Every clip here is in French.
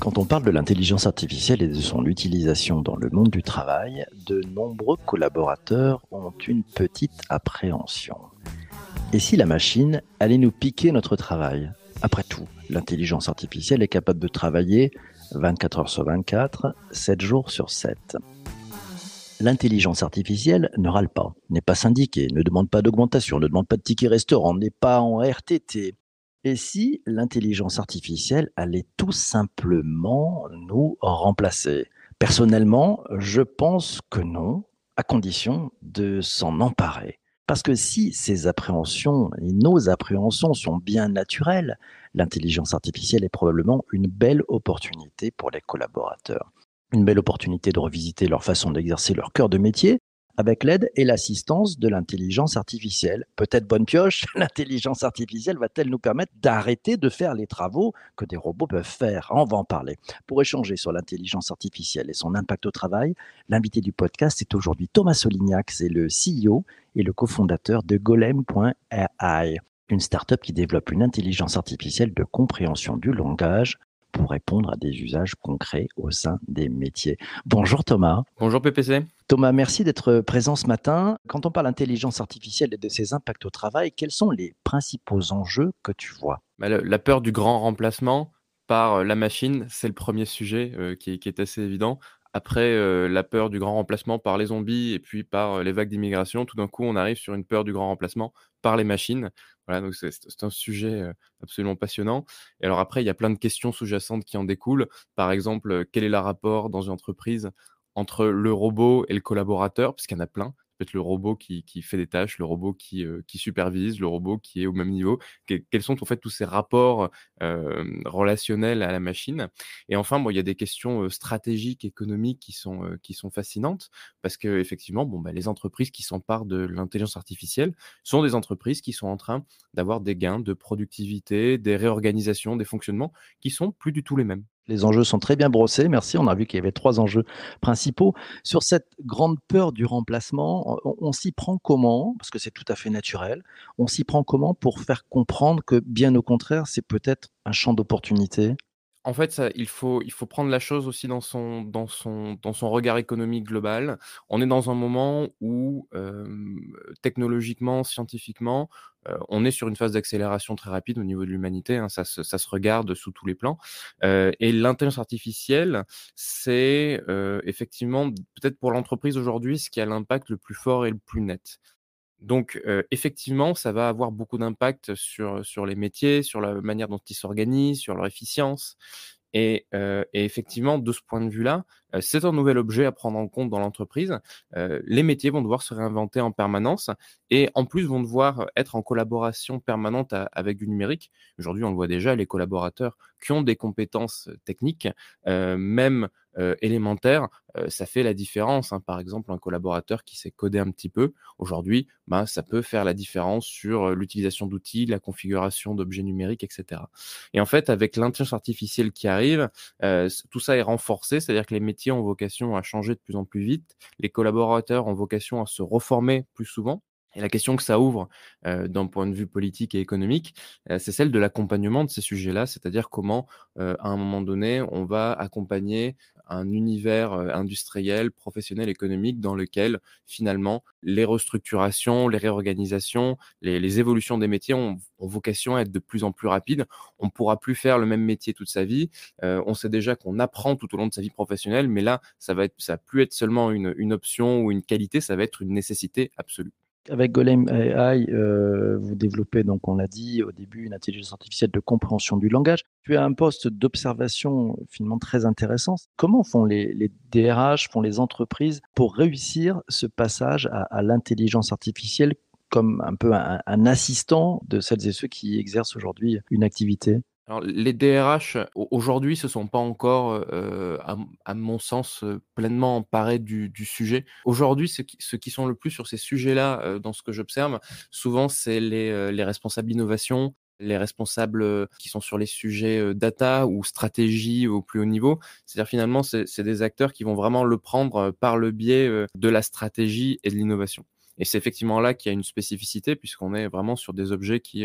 Quand on parle de l'intelligence artificielle et de son utilisation dans le monde du travail, de nombreux collaborateurs ont une petite appréhension. Et si la machine allait nous piquer notre travail ? Après tout, l'intelligence artificielle est capable de travailler 24 heures sur 24, 7 jours sur 7. L'intelligence artificielle ne râle pas, n'est pas syndiquée, ne demande pas d'augmentation, ne demande pas de ticket restaurant, n'est pas en RTT. Et si l'intelligence artificielle allait tout simplement nous remplacer ? Personnellement, je pense que non, à condition de s'en emparer. Parce que si ces appréhensions et nos appréhensions sont bien naturelles, l'intelligence artificielle est probablement une belle opportunité pour les collaborateurs. Une belle opportunité de revisiter leur façon d'exercer leur cœur de métier avec l'aide et l'assistance de l'intelligence artificielle. Peut-être bonne pioche, l'intelligence artificielle va-t-elle nous permettre d'arrêter de faire les travaux que des robots peuvent faire ? On va en parler. Pour échanger sur l'intelligence artificielle et son impact au travail, l'invité du podcast est aujourd'hui Thomas Solignac, c'est le CEO et le cofondateur de Golem.ai, une start-up qui développe une intelligence artificielle de compréhension du langage pour répondre à des usages concrets au sein des métiers. Bonjour Thomas. Bonjour PPC. Thomas, merci d'être présent ce matin. Quand on parle d'intelligence artificielle et de ses impacts au travail, quels sont les principaux enjeux que tu vois ? La peur du grand remplacement par la machine, c'est le premier sujet qui est assez évident. Après la peur du grand remplacement par les zombies et puis par les vagues d'immigration, tout d'un coup, on arrive sur une peur du grand remplacement par les machines. Voilà, donc c'est un sujet absolument passionnant. Et alors après, il y a plein de questions sous-jacentes qui en découlent. Par exemple, quel est le rapport dans une entreprise entre le robot et le collaborateur ? Parce qu'il y en a plein. Peut-être le robot qui fait des tâches, le robot qui supervise, le robot qui est au même niveau. Quels sont en fait tous ces rapports relationnels à la machine ? Et enfin, bon, il y a des questions stratégiques, économiques qui sont fascinantes parce que effectivement, les entreprises qui s'emparent de l'intelligence artificielle sont des entreprises qui sont en train d'avoir des gains de productivité, des réorganisations, des fonctionnements qui sont plus du tout les mêmes. Les enjeux sont très bien brossés, merci. On a vu qu'il y avait 3 enjeux principaux. Sur cette grande peur du remplacement, on s'y prend comment ? Parce que c'est tout à fait naturel. On s'y prend comment pour faire comprendre que, bien au contraire, c'est peut-être un champ d'opportunité ? En fait, ça, il faut prendre la chose aussi dans son regard économique global. On est dans un moment où, technologiquement, scientifiquement, on est sur une phase d'accélération très rapide au niveau de l'humanité, hein, ça se regarde sous tous les plans. Et l'intelligence artificielle, c'est effectivement, peut-être pour l'entreprise aujourd'hui, ce qui a l'impact le plus fort et le plus net. Donc, effectivement, ça va avoir beaucoup d'impact sur les métiers, sur la manière dont ils s'organisent, sur leur efficience. Et effectivement, de ce point de vue-là, c'est un nouvel objet à prendre en compte dans l'entreprise. Les métiers vont devoir se réinventer en permanence et en plus vont devoir être en collaboration permanente avec du numérique. Aujourd'hui, on le voit déjà, les collaborateurs qui ont des compétences techniques, même élémentaires, ça fait la différence, hein. Par exemple, un collaborateur qui sait coder un petit peu, aujourd'hui, ça peut faire la différence sur l'utilisation d'outils, la configuration d'objets numériques, etc. Et en fait, avec l'intelligence artificielle qui arrive, tout ça est renforcé, c'est-à-dire que les métiers ont vocation à changer de plus en plus vite, les collaborateurs ont vocation à se reformer plus souvent. Et la question que ça ouvre d'un point de vue politique et économique, c'est celle de l'accompagnement de ces sujets-là, c'est-à-dire comment, à un moment donné, on va accompagner un univers industriel, professionnel, économique dans lequel, finalement, les restructurations, les réorganisations, les évolutions des métiers ont vocation à être de plus en plus rapides. On ne pourra plus faire le même métier toute sa vie. On sait déjà qu'on apprend tout au long de sa vie professionnelle, mais là, ça va plus être seulement une option ou une qualité, ça va être une nécessité absolue. Avec Golem.ai, vous développez, donc on l'a dit au début, une intelligence artificielle de compréhension du langage. Tu as un poste d'observation finalement très intéressant. Comment font les DRH, font les entreprises pour réussir ce passage à l'intelligence artificielle comme un peu un assistant de celles et ceux qui exercent aujourd'hui une activité ? Alors, les DRH, aujourd'hui, se sont pas encore, à mon sens, pleinement emparés du sujet. Aujourd'hui, ceux qui sont le plus sur ces sujets-là, dans ce que j'observe, souvent, c'est les responsables d'innovation, les responsables qui sont sur les sujets data ou stratégie au plus haut niveau. C'est-à-dire, finalement, c'est des acteurs qui vont vraiment le prendre par le biais de la stratégie et de l'innovation. Et c'est effectivement là qu'il y a une spécificité, puisqu'on est vraiment sur des objets qui,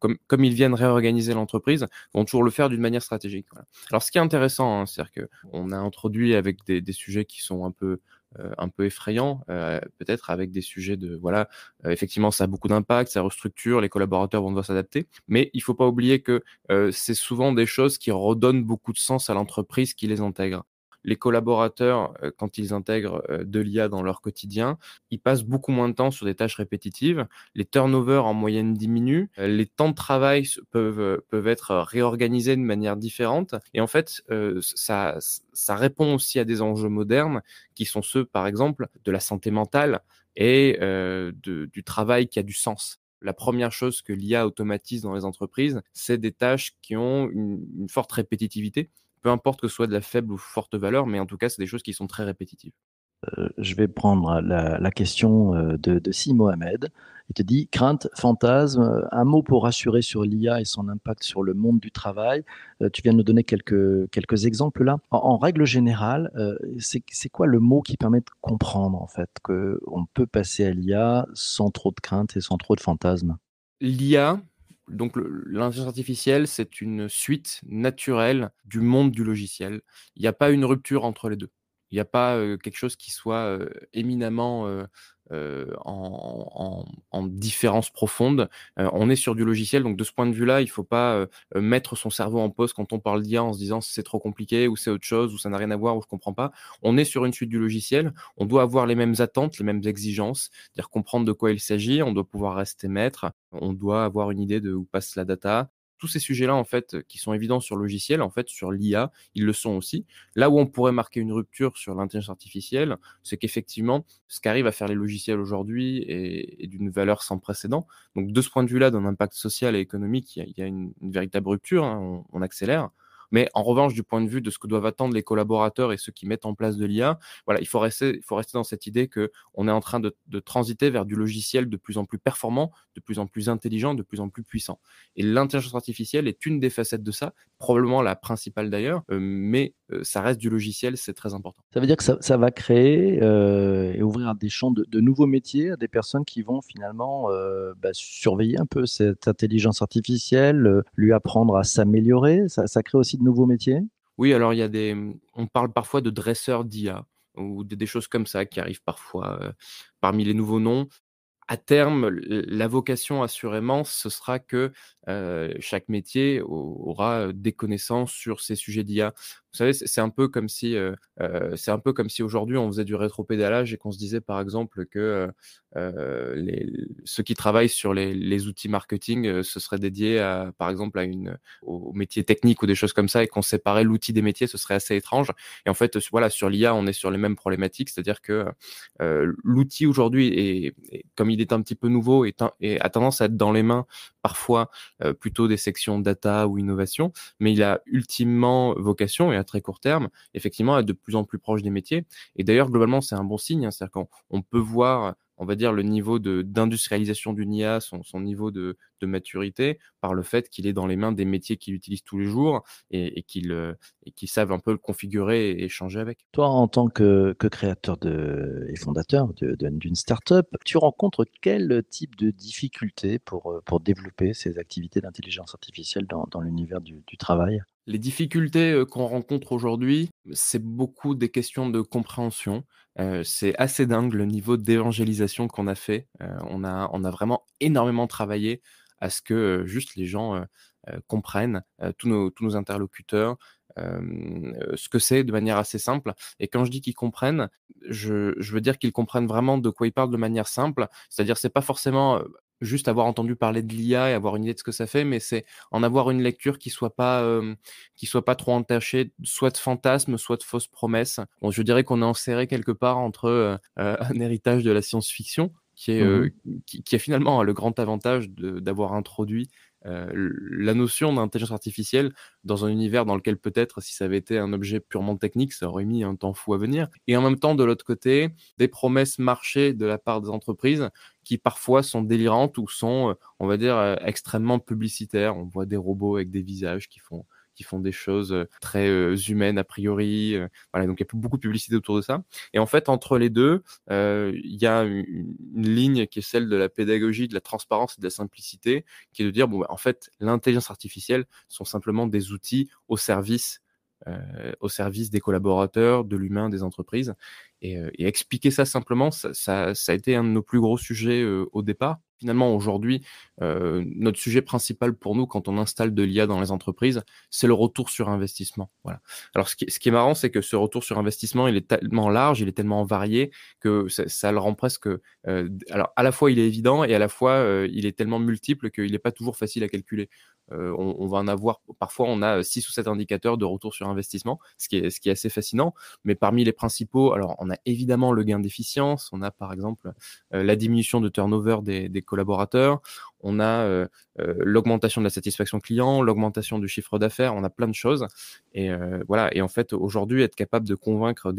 comme ils viennent réorganiser l'entreprise, vont toujours le faire d'une manière stratégique. Voilà. Alors, ce qui est intéressant, c'est-à-dire qu'on a introduit avec des sujets qui sont un peu effrayants, peut-être avec des sujets de, effectivement, ça a beaucoup d'impact, ça restructure, les collaborateurs vont devoir s'adapter, mais il ne faut pas oublier que c'est souvent des choses qui redonnent beaucoup de sens à l'entreprise qui les intègre. Les collaborateurs, quand ils intègrent de l'IA dans leur quotidien, ils passent beaucoup moins de temps sur des tâches répétitives. Les turnovers en moyenne diminuent. Les temps de travail peuvent être réorganisés de manière différente. Et en fait, ça répond aussi à des enjeux modernes qui sont ceux, par exemple, de la santé mentale et du travail qui a du sens. La première chose que l'IA automatise dans les entreprises, c'est des tâches qui ont une forte répétitivité. Peu importe que ce soit de la faible ou forte valeur, mais en tout cas, c'est des choses qui sont très répétitives. Je vais prendre la question de Si Mohamed. Il te dit « Crainte, fantasme, un mot pour rassurer sur l'IA et son impact sur le monde du travail. » Tu viens de nous donner quelques exemples là. En règle générale, c'est quoi le mot qui permet de comprendre en fait qu'on peut passer à l'IA sans trop de crainte et sans trop de fantasme ? L'IA... Donc, l'intelligence artificielle, c'est une suite naturelle du monde du logiciel. Il n'y a pas une rupture entre les deux. Il n'y a pas quelque chose qui soit éminemment en différence profonde. On est sur du logiciel, donc de ce point de vue-là, il ne faut pas mettre son cerveau en pause quand on parle d'IA en se disant c'est trop compliqué ou c'est autre chose ou ça n'a rien à voir ou je ne comprends pas. On est sur une suite du logiciel, on doit avoir les mêmes attentes, les mêmes exigences, c'est-à-dire comprendre de quoi il s'agit, on doit pouvoir rester maître, on doit avoir une idée de où passe la data. Tous ces sujets-là, en fait, qui sont évidents sur le logiciel, en fait, sur l'IA, ils le sont aussi. Là où on pourrait marquer une rupture sur l'intelligence artificielle, c'est qu'effectivement, ce qu'arrivent à faire les logiciels aujourd'hui est d'une valeur sans précédent. Donc, de ce point de vue-là, d'un impact social et économique, il y a une véritable rupture, hein, on accélère. Mais en revanche, du point de vue de ce que doivent attendre les collaborateurs et ceux qui mettent en place de l'IA, il faut rester dans cette idée qu'on est en train de transiter vers du logiciel de plus en plus performant, de plus en plus intelligent, de plus en plus puissant. Et l'intelligence artificielle est une des facettes de ça, probablement la principale d'ailleurs, mais ça reste du logiciel, c'est très important. Ça veut dire que ça va créer et ouvrir des champs de nouveaux métiers à des personnes qui vont finalement surveiller un peu cette intelligence artificielle, lui apprendre à s'améliorer. Ça crée aussi de nouveaux métiers ? Oui, alors on parle parfois de dresseurs d'IA ou des choses comme ça qui arrivent parfois parmi les nouveaux noms. À terme, la vocation assurément, ce sera que chaque métier aura des connaissances sur ces sujets d'IA. Vous savez, c'est un peu comme si aujourd'hui on faisait du rétropédalage et qu'on se disait par exemple que ceux qui travaillent sur les outils marketing se seraient dédiés au métier technique ou des choses comme ça et qu'on séparait l'outil des métiers, ce serait assez étrange. Et en fait, sur l'IA, on est sur les mêmes problématiques, c'est-à-dire que l'outil aujourd'hui est comme il est un petit peu nouveau et a tendance à être dans les mains parfois plutôt des sections data ou innovation, mais il a ultimement vocation et à très court terme, effectivement, à être de plus en plus proche des métiers. Et d'ailleurs, globalement, c'est un bon signe, c'est-à-dire qu'on peut voir, on va dire, le niveau d'industrialisation d'une IA, son niveau de maturité, par le fait qu'il est dans les mains des métiers qui l'utilisent tous les jours et qu'ils savent un peu le configurer et échanger avec. Toi, en tant que créateur et fondateur d'une start-up, tu rencontres quel type de difficulté pour développer ces activités d'intelligence artificielle dans l'univers du travail ? Les difficultés qu'on rencontre aujourd'hui, c'est beaucoup des questions de compréhension. C'est assez dingue le niveau d'évangélisation qu'on a fait. On a vraiment énormément travaillé à ce que juste les gens comprennent, tous nos interlocuteurs, ce que c'est de manière assez simple. Et quand je dis qu'ils comprennent, je veux dire qu'ils comprennent vraiment de quoi ils parlent de manière simple. C'est-à-dire, c'est pas forcément juste avoir entendu parler de l'IA et avoir une idée de ce que ça fait, mais c'est en avoir une lecture qui soit pas trop entachée, soit de fantasmes, soit de fausses promesses. Bon, je dirais qu'on est enserré quelque part entre un héritage de la science-fiction qui est finalement le grand avantage d'avoir introduit la notion d'intelligence artificielle dans un univers dans lequel peut-être si ça avait été un objet purement technique, ça aurait mis un temps fou à venir. Et en même temps, de l'autre côté, des promesses marchées de la part des entreprises qui parfois sont délirantes ou sont, on va dire, extrêmement publicitaires. On voit des robots avec des visages qui font qui font des choses très humaines a priori. Voilà, donc il y a beaucoup de publicité autour de ça. Et en fait, entre les deux, il y a une ligne qui est celle de la pédagogie, de la transparence et de la simplicité, qui est de dire, bon, bah, en fait, l'intelligence artificielle sont simplement des outils au service des collaborateurs, de l'humain, des entreprises. Et expliquer ça simplement, ça a été un de nos plus gros sujets au départ. Finalement, aujourd'hui, notre sujet principal pour nous, quand on installe de l'IA dans les entreprises, c'est le retour sur investissement. Voilà. Alors, ce qui est marrant, c'est que ce retour sur investissement, il est tellement large, il est tellement varié, que ça le rend presque... alors, à la fois, il est évident, et à la fois, il est tellement multiple qu'il n'est pas toujours facile à calculer. On va en avoir... Parfois, on a 6 ou 7 indicateurs de retour sur investissement, ce qui est assez fascinant. Mais parmi les principaux, alors, on a évidemment le gain d'efficience, on a par exemple la diminution de turnover des collaborateurs, on a l'augmentation de la satisfaction client, l'augmentation du chiffre d'affaires, on a plein de choses. Et voilà. Et en fait, aujourd'hui, être capable de convaincre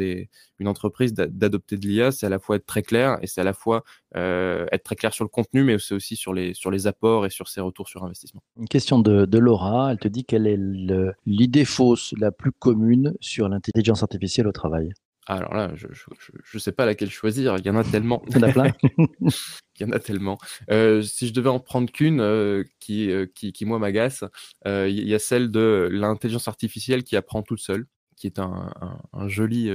une entreprise d'adopter de l'IA, c'est à la fois être très clair, et c'est à la fois être très clair sur le contenu, mais c'est aussi sur les apports et sur ses retours sur investissement. Une question de Laura, elle te dit quelle est l'idée fausse la plus commune sur l'intelligence artificielle au travail? Alors là, je sais pas laquelle choisir. Il y en a tellement. Il y en a plein. Il y en a tellement. Si je devais en prendre qu'une qui moi m'agace, il y a celle de l'intelligence artificielle qui apprend toute seule, qui est un joli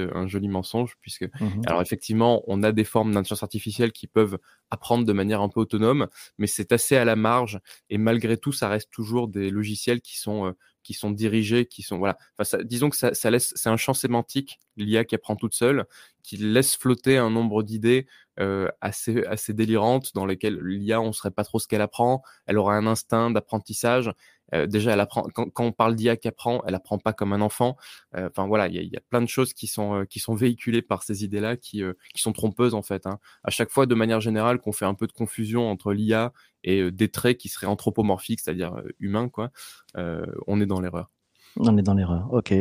mensonge, puisque alors effectivement on a des formes d'intelligence artificielle qui peuvent apprendre de manière un peu autonome, mais c'est assez à la marge, et malgré tout ça reste toujours des logiciels qui sont dirigés, qui sont voilà. Enfin, disons que ça laisse, c'est un champ sémantique, l'IA qui apprend toute seule, qui laisse flotter un nombre d'idées assez délirantes dans lesquelles l'IA, on ne saurait pas trop ce qu'elle apprend. Elle aura un instinct d'apprentissage. Déjà, elle apprend. Quand on parle d'IA qui apprend, elle apprend pas comme un enfant. Enfin voilà, il y a plein de choses qui sont véhiculées par ces idées-là, qui sont trompeuses en fait. Hein. À chaque fois, de manière générale, qu'on fait un peu de confusion entre l'IA et des traits qui seraient anthropomorphiques, c'est-à-dire humains, quoi. On est dans l'erreur. On est dans l'erreur. Ok.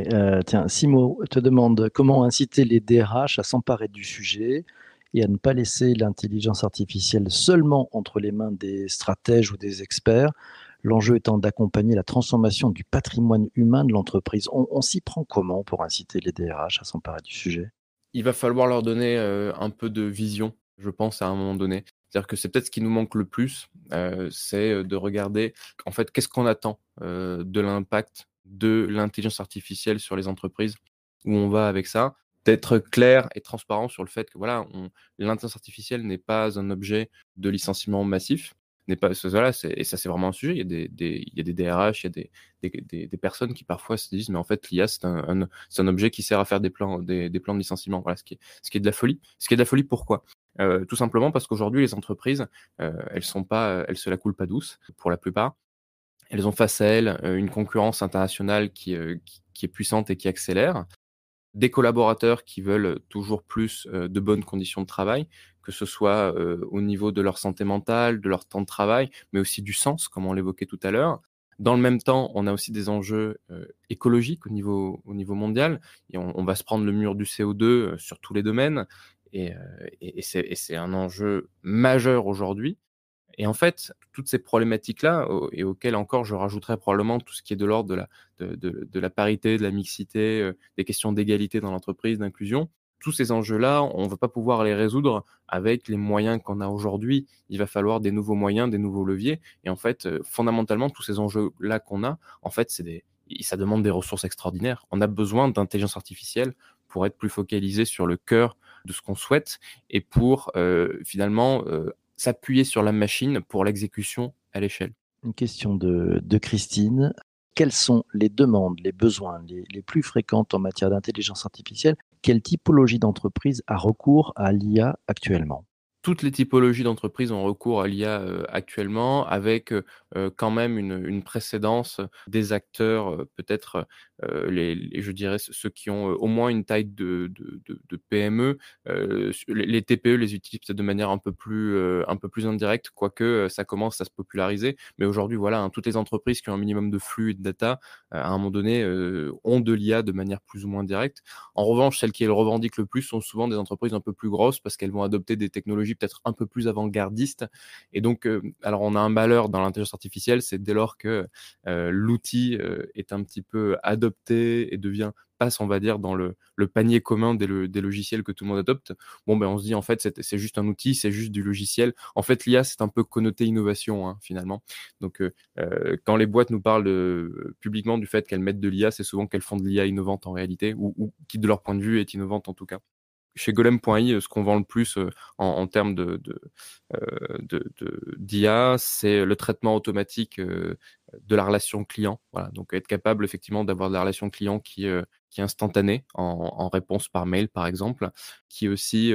Tiens, Simo te demande comment inciter les DRH à s'emparer du sujet et à ne pas laisser l'intelligence artificielle seulement entre les mains des stratèges ou des experts. L'enjeu étant d'accompagner la transformation du patrimoine humain de l'entreprise. On s'y prend comment pour inciter les DRH à s'emparer du sujet? Il va falloir leur donner un peu de vision, je pense, à un moment donné. C'est-à-dire que c'est peut-être ce qui nous manque le plus, c'est de regarder, en fait, qu'est-ce qu'on attend de l'impact de l'intelligence artificielle sur les entreprises, où on va avec ça. D'être clair et transparent sur le fait que voilà, l'intelligence artificielle n'est pas un objet de licenciement massif. N'est pas, voilà, et ça, c'est vraiment un sujet. Il y a des DRH, il y a des personnes qui parfois se disent, mais en fait, l'IA, c'est un objet qui sert à faire des plans de licenciement. Voilà, ce qui est de la folie. Ce qui est de la folie, pourquoi ? Tout simplement parce qu'aujourd'hui, les entreprises, elles se la coulent pas douce, pour la plupart. Elles ont face à elles une concurrence internationale qui est puissante et qui accélère. Des collaborateurs qui veulent toujours plus de bonnes conditions de travail, que ce soit au niveau de leur santé mentale, de leur temps de travail, mais aussi du sens, comme on l'évoquait tout à l'heure. Dans le même temps, on a aussi des enjeux écologiques au niveau mondial. Et on va se prendre le mur du CO2 sur tous les domaines. Et c'est un enjeu majeur aujourd'hui. Et en fait, toutes ces problématiques-là, et auxquelles encore je rajouterais probablement tout ce qui est de l'ordre de la parité, de la mixité, des questions d'égalité dans l'entreprise, d'inclusion, tous ces enjeux-là, on ne va pas pouvoir les résoudre avec les moyens qu'on a aujourd'hui. Il va falloir des nouveaux moyens, des nouveaux leviers. Et en fait, fondamentalement, tous ces enjeux-là qu'on a, en fait, ça demande des ressources extraordinaires. On a besoin d'intelligence artificielle pour être plus focalisé sur le cœur de ce qu'on souhaite et pour finalement... s'appuyer sur la machine pour l'exécution à l'échelle. Une question de Christine. Quelles sont les demandes, les besoins les plus fréquentes en matière d'intelligence artificielle? Quelle typologie d'entreprise a recours à l'IA actuellement? Toutes les typologies d'entreprises ont recours à l'IA actuellement, avec quand même une précédence des acteurs peut-être je dirais ceux qui ont au moins une taille de PME. Les TPE les utilisent peut-être de manière un peu plus indirecte, quoique ça commence à se populariser. Mais aujourd'hui, voilà, toutes les entreprises qui ont un minimum de flux et de data, à un moment donné, ont de l'IA de manière plus ou moins directe. En revanche, celles qui le revendiquent le plus sont souvent des entreprises un peu plus grosses parce qu'elles vont adopter des technologies peut-être un peu plus avant-gardistes. Et donc, alors on a un malheur dans l'intelligence artificielle, c'est dès lors que l'outil est un petit peu adopté et passe, on va dire, dans le panier commun des logiciels que tout le monde adopte, on se dit, en fait, c'est juste un outil, c'est juste du logiciel. En fait, l'IA, c'est un peu connoté innovation, finalement. Donc, quand les boîtes nous parlent publiquement du fait qu'elles mettent de l'IA, c'est souvent qu'elles font de l'IA innovante en réalité, ou qui, de leur point de vue, est innovante en tout cas. Chez Golem.ai, ce qu'on vend le plus en termes d'IA, c'est le traitement automatique de la relation client. Voilà. Donc, être capable effectivement d'avoir de la relation client qui est instantanée en réponse par mail, par exemple, qui aussi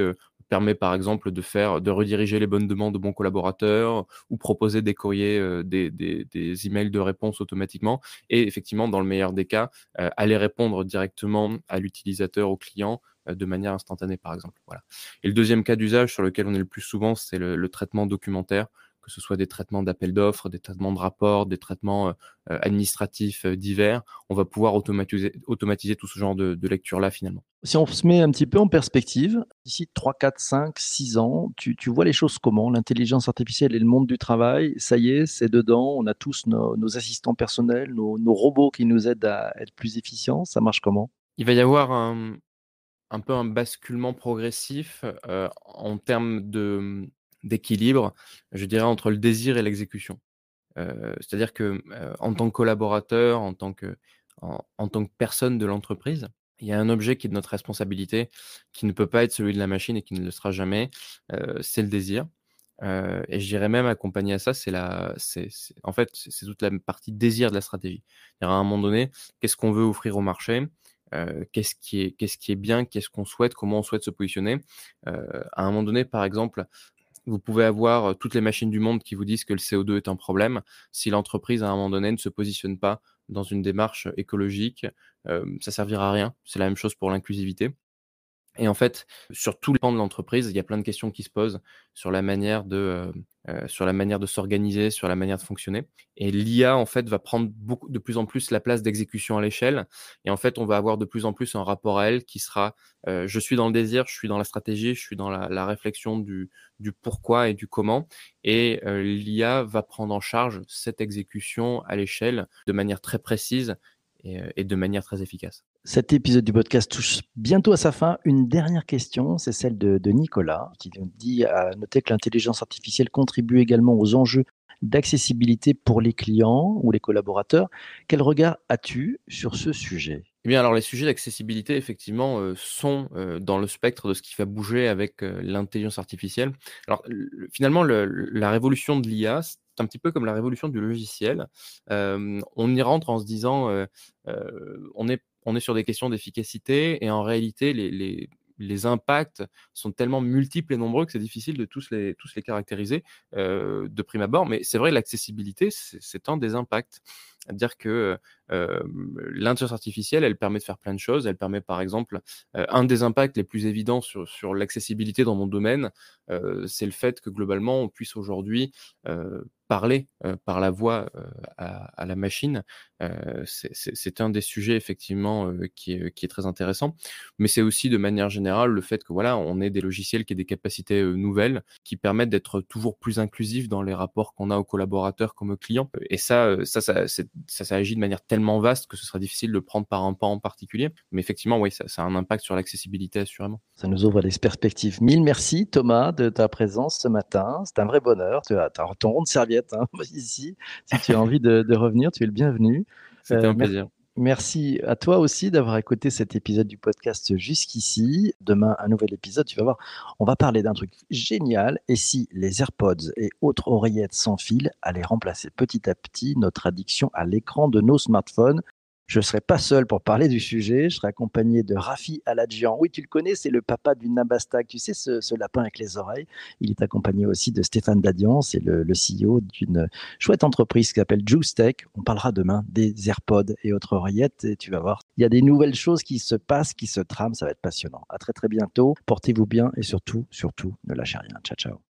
permet par exemple de rediriger les bonnes demandes aux bons collaborateurs ou proposer des courriers, des emails de réponse automatiquement et effectivement, dans le meilleur des cas, aller répondre directement à l'utilisateur, au client, de manière instantanée, par exemple. Voilà. Et le deuxième cas d'usage sur lequel on est le plus souvent, c'est le traitement documentaire, que ce soit des traitements d'appels d'offres, des traitements de rapports, des traitements administratifs divers. On va pouvoir automatiser tout ce genre de lecture-là, finalement. Si on se met un petit peu en perspective, d'ici 3, 4, 5, 6 ans, tu vois les choses comment ? L'intelligence artificielle et le monde du travail, ça y est, c'est dedans. On a tous nos assistants personnels, nos robots qui nous aident à être plus efficients. Ça marche comment ? Il va y avoir un peu un basculement progressif en termes d'équilibre, je dirais, entre le désir et l'exécution. C'est-à-dire que en tant que collaborateur, en tant que personne de l'entreprise, il y a un objet qui est de notre responsabilité, qui ne peut pas être celui de la machine et qui ne le sera jamais, c'est le désir. Et je dirais même accompagné à ça, c'est toute la partie désir de la stratégie. C'est-à-dire à un moment donné, qu'est-ce qu'on veut offrir au marché ? Qu'est-ce qui est bien, qu'est-ce qu'on souhaite, comment on souhaite se positionner. À un moment donné, par exemple, vous pouvez avoir toutes les machines du monde qui vous disent que le CO2 est un problème. Si l'entreprise, à un moment donné, ne se positionne pas dans une démarche écologique, ça ne servira à rien. C'est la même chose pour l'inclusivité. Et en fait, sur tous les pans de l'entreprise, il y a plein de questions qui se posent sur la manière de s'organiser, sur la manière de fonctionner. Et l'IA, en fait, va prendre de plus en plus la place d'exécution à l'échelle. Et en fait, on va avoir de plus en plus un rapport à elle qui sera je suis dans le désir, je suis dans la stratégie, je suis dans la réflexion du pourquoi et du comment. Et l'IA va prendre en charge cette exécution à l'échelle de manière très précise et de manière très efficace. Cet épisode du podcast touche bientôt à sa fin. Une dernière question, c'est celle de Nicolas, qui dit à noter que l'intelligence artificielle contribue également aux enjeux d'accessibilité pour les clients ou les collaborateurs. Quel regard as-tu sur ce sujet ? Eh bien, alors les sujets d'accessibilité, effectivement, sont dans le spectre de ce qui va bouger avec l'intelligence artificielle. Alors, finalement, la révolution de l'IA, c'est un petit peu comme la révolution du logiciel. On y rentre en se disant on est sur des questions d'efficacité et en réalité, les impacts sont tellement multiples et nombreux que c'est difficile de tous les caractériser de prime abord. Mais c'est vrai, l'accessibilité, c'est un des impacts. C'est-à-dire que l'intelligence artificielle, elle permet de faire plein de choses. Elle permet, par exemple, un des impacts les plus évidents sur l'accessibilité dans mon domaine, c'est le fait que globalement, on puisse aujourd'hui parler par la voix à la machine. C'est un des sujets, effectivement, qui est très intéressant. Mais c'est aussi, de manière générale, le fait que voilà, on ait des logiciels qui aient des capacités nouvelles, qui permettent d'être toujours plus inclusifs dans les rapports qu'on a aux collaborateurs comme aux clients. Et ça agit de manière tellement vaste que ce sera difficile de prendre par un pan en particulier. Mais effectivement, oui, ça a un impact sur l'accessibilité, assurément. Ça nous ouvre des perspectives. Mille merci, Thomas, de ta présence ce matin. C'est un vrai bonheur. Tu as ton rond de serviette ici. Si tu as envie de revenir, tu es le bienvenu. C'était un plaisir. Merci à toi aussi d'avoir écouté cet épisode du podcast jusqu'ici. Demain, un nouvel épisode, tu vas voir, on va parler d'un truc génial. Et si les AirPods et autres oreillettes sans fil allaient remplacer petit à petit notre addiction à l'écran de nos smartphones, Je ne serai pas seul pour parler du sujet, je serai accompagné de Rafi Aladjian. Oui, tu le connais, c'est le papa du Nabastak, tu sais, ce lapin avec les oreilles. Il est accompagné aussi de Stéphane Dadian, c'est le CEO d'une chouette entreprise qui s'appelle Juice Tech. On parlera demain des AirPods et autres oreillettes, et tu vas voir, il y a des nouvelles choses qui se passent, qui se trament, ça va être passionnant. À très bientôt, portez-vous bien et surtout, surtout, ne lâchez rien. Ciao, ciao.